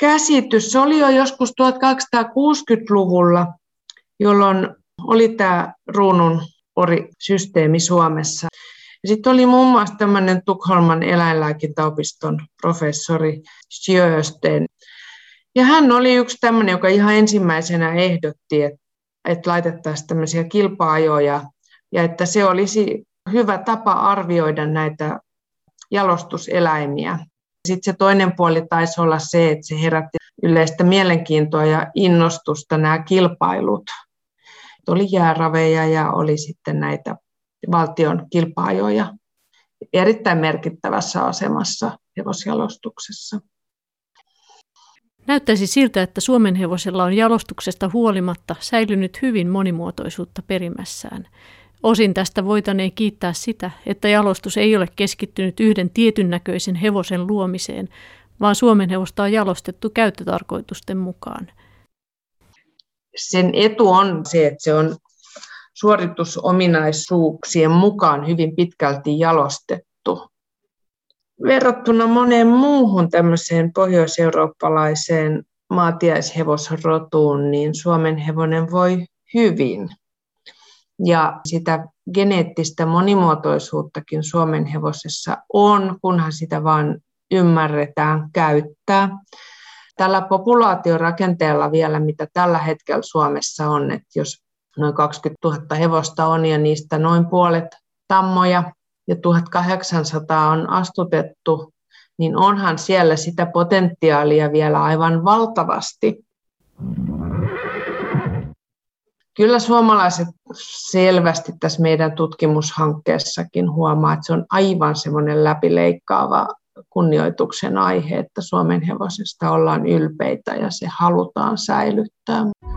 käsitys, se oli jo joskus 1260-luvulla, jolloin oli tämä kruununorisysteemi Suomessa. Sitten oli muun muassa tämmöinen Tukholman eläinlääkintäopiston professori Sjösten. Ja hän oli yksi tämmöinen, joka ihan ensimmäisenä ehdotti, että laitettaisiin tämmöisiä kilpa-ajoja ja että se olisi hyvä tapa arvioida näitä jalostuseläimiä. Sitten se toinen puoli taisi olla se, että se herätti yleistä mielenkiintoa ja innostusta nämä kilpailut. Oli jääraveja ja oli sitten näitä valtion kilpa-ajoja erittäin merkittävässä asemassa hevosjalostuksessa. Näyttäisi siltä, että suomenhevosella on jalostuksesta huolimatta säilynyt hyvin monimuotoisuutta perimässään. Osin tästä voitaneen kiittää sitä, että jalostus ei ole keskittynyt yhden tietyn näköisen hevosen luomiseen, vaan suomenhevosta on jalostettu käyttötarkoitusten mukaan. Sen etu on se, että se on suoritusominaisuuksien mukaan hyvin pitkälti jalostettu. Verrattuna moneen muuhun tämmöiseen pohjoiseurooppalaiseen maatiaishevosrotuun, niin suomenhevonen voi hyvin. Ja sitä geneettistä monimuotoisuuttakin suomenhevosessa on, kunhan sitä vaan ymmärretään käyttää. Tällä populaatiorakenteella vielä, mitä tällä hetkellä Suomessa on, että jos noin 20 000 hevosta on ja niistä noin puolet tammoja ja 1800 on astutettu, niin onhan siellä sitä potentiaalia vielä aivan valtavasti. Kyllä suomalaiset selvästi tässä meidän tutkimushankkeessakin huomaa, että se on aivan semmoinen läpileikkaava kunnioituksen aihe, että suomenhevosesta ollaan ylpeitä ja se halutaan säilyttää.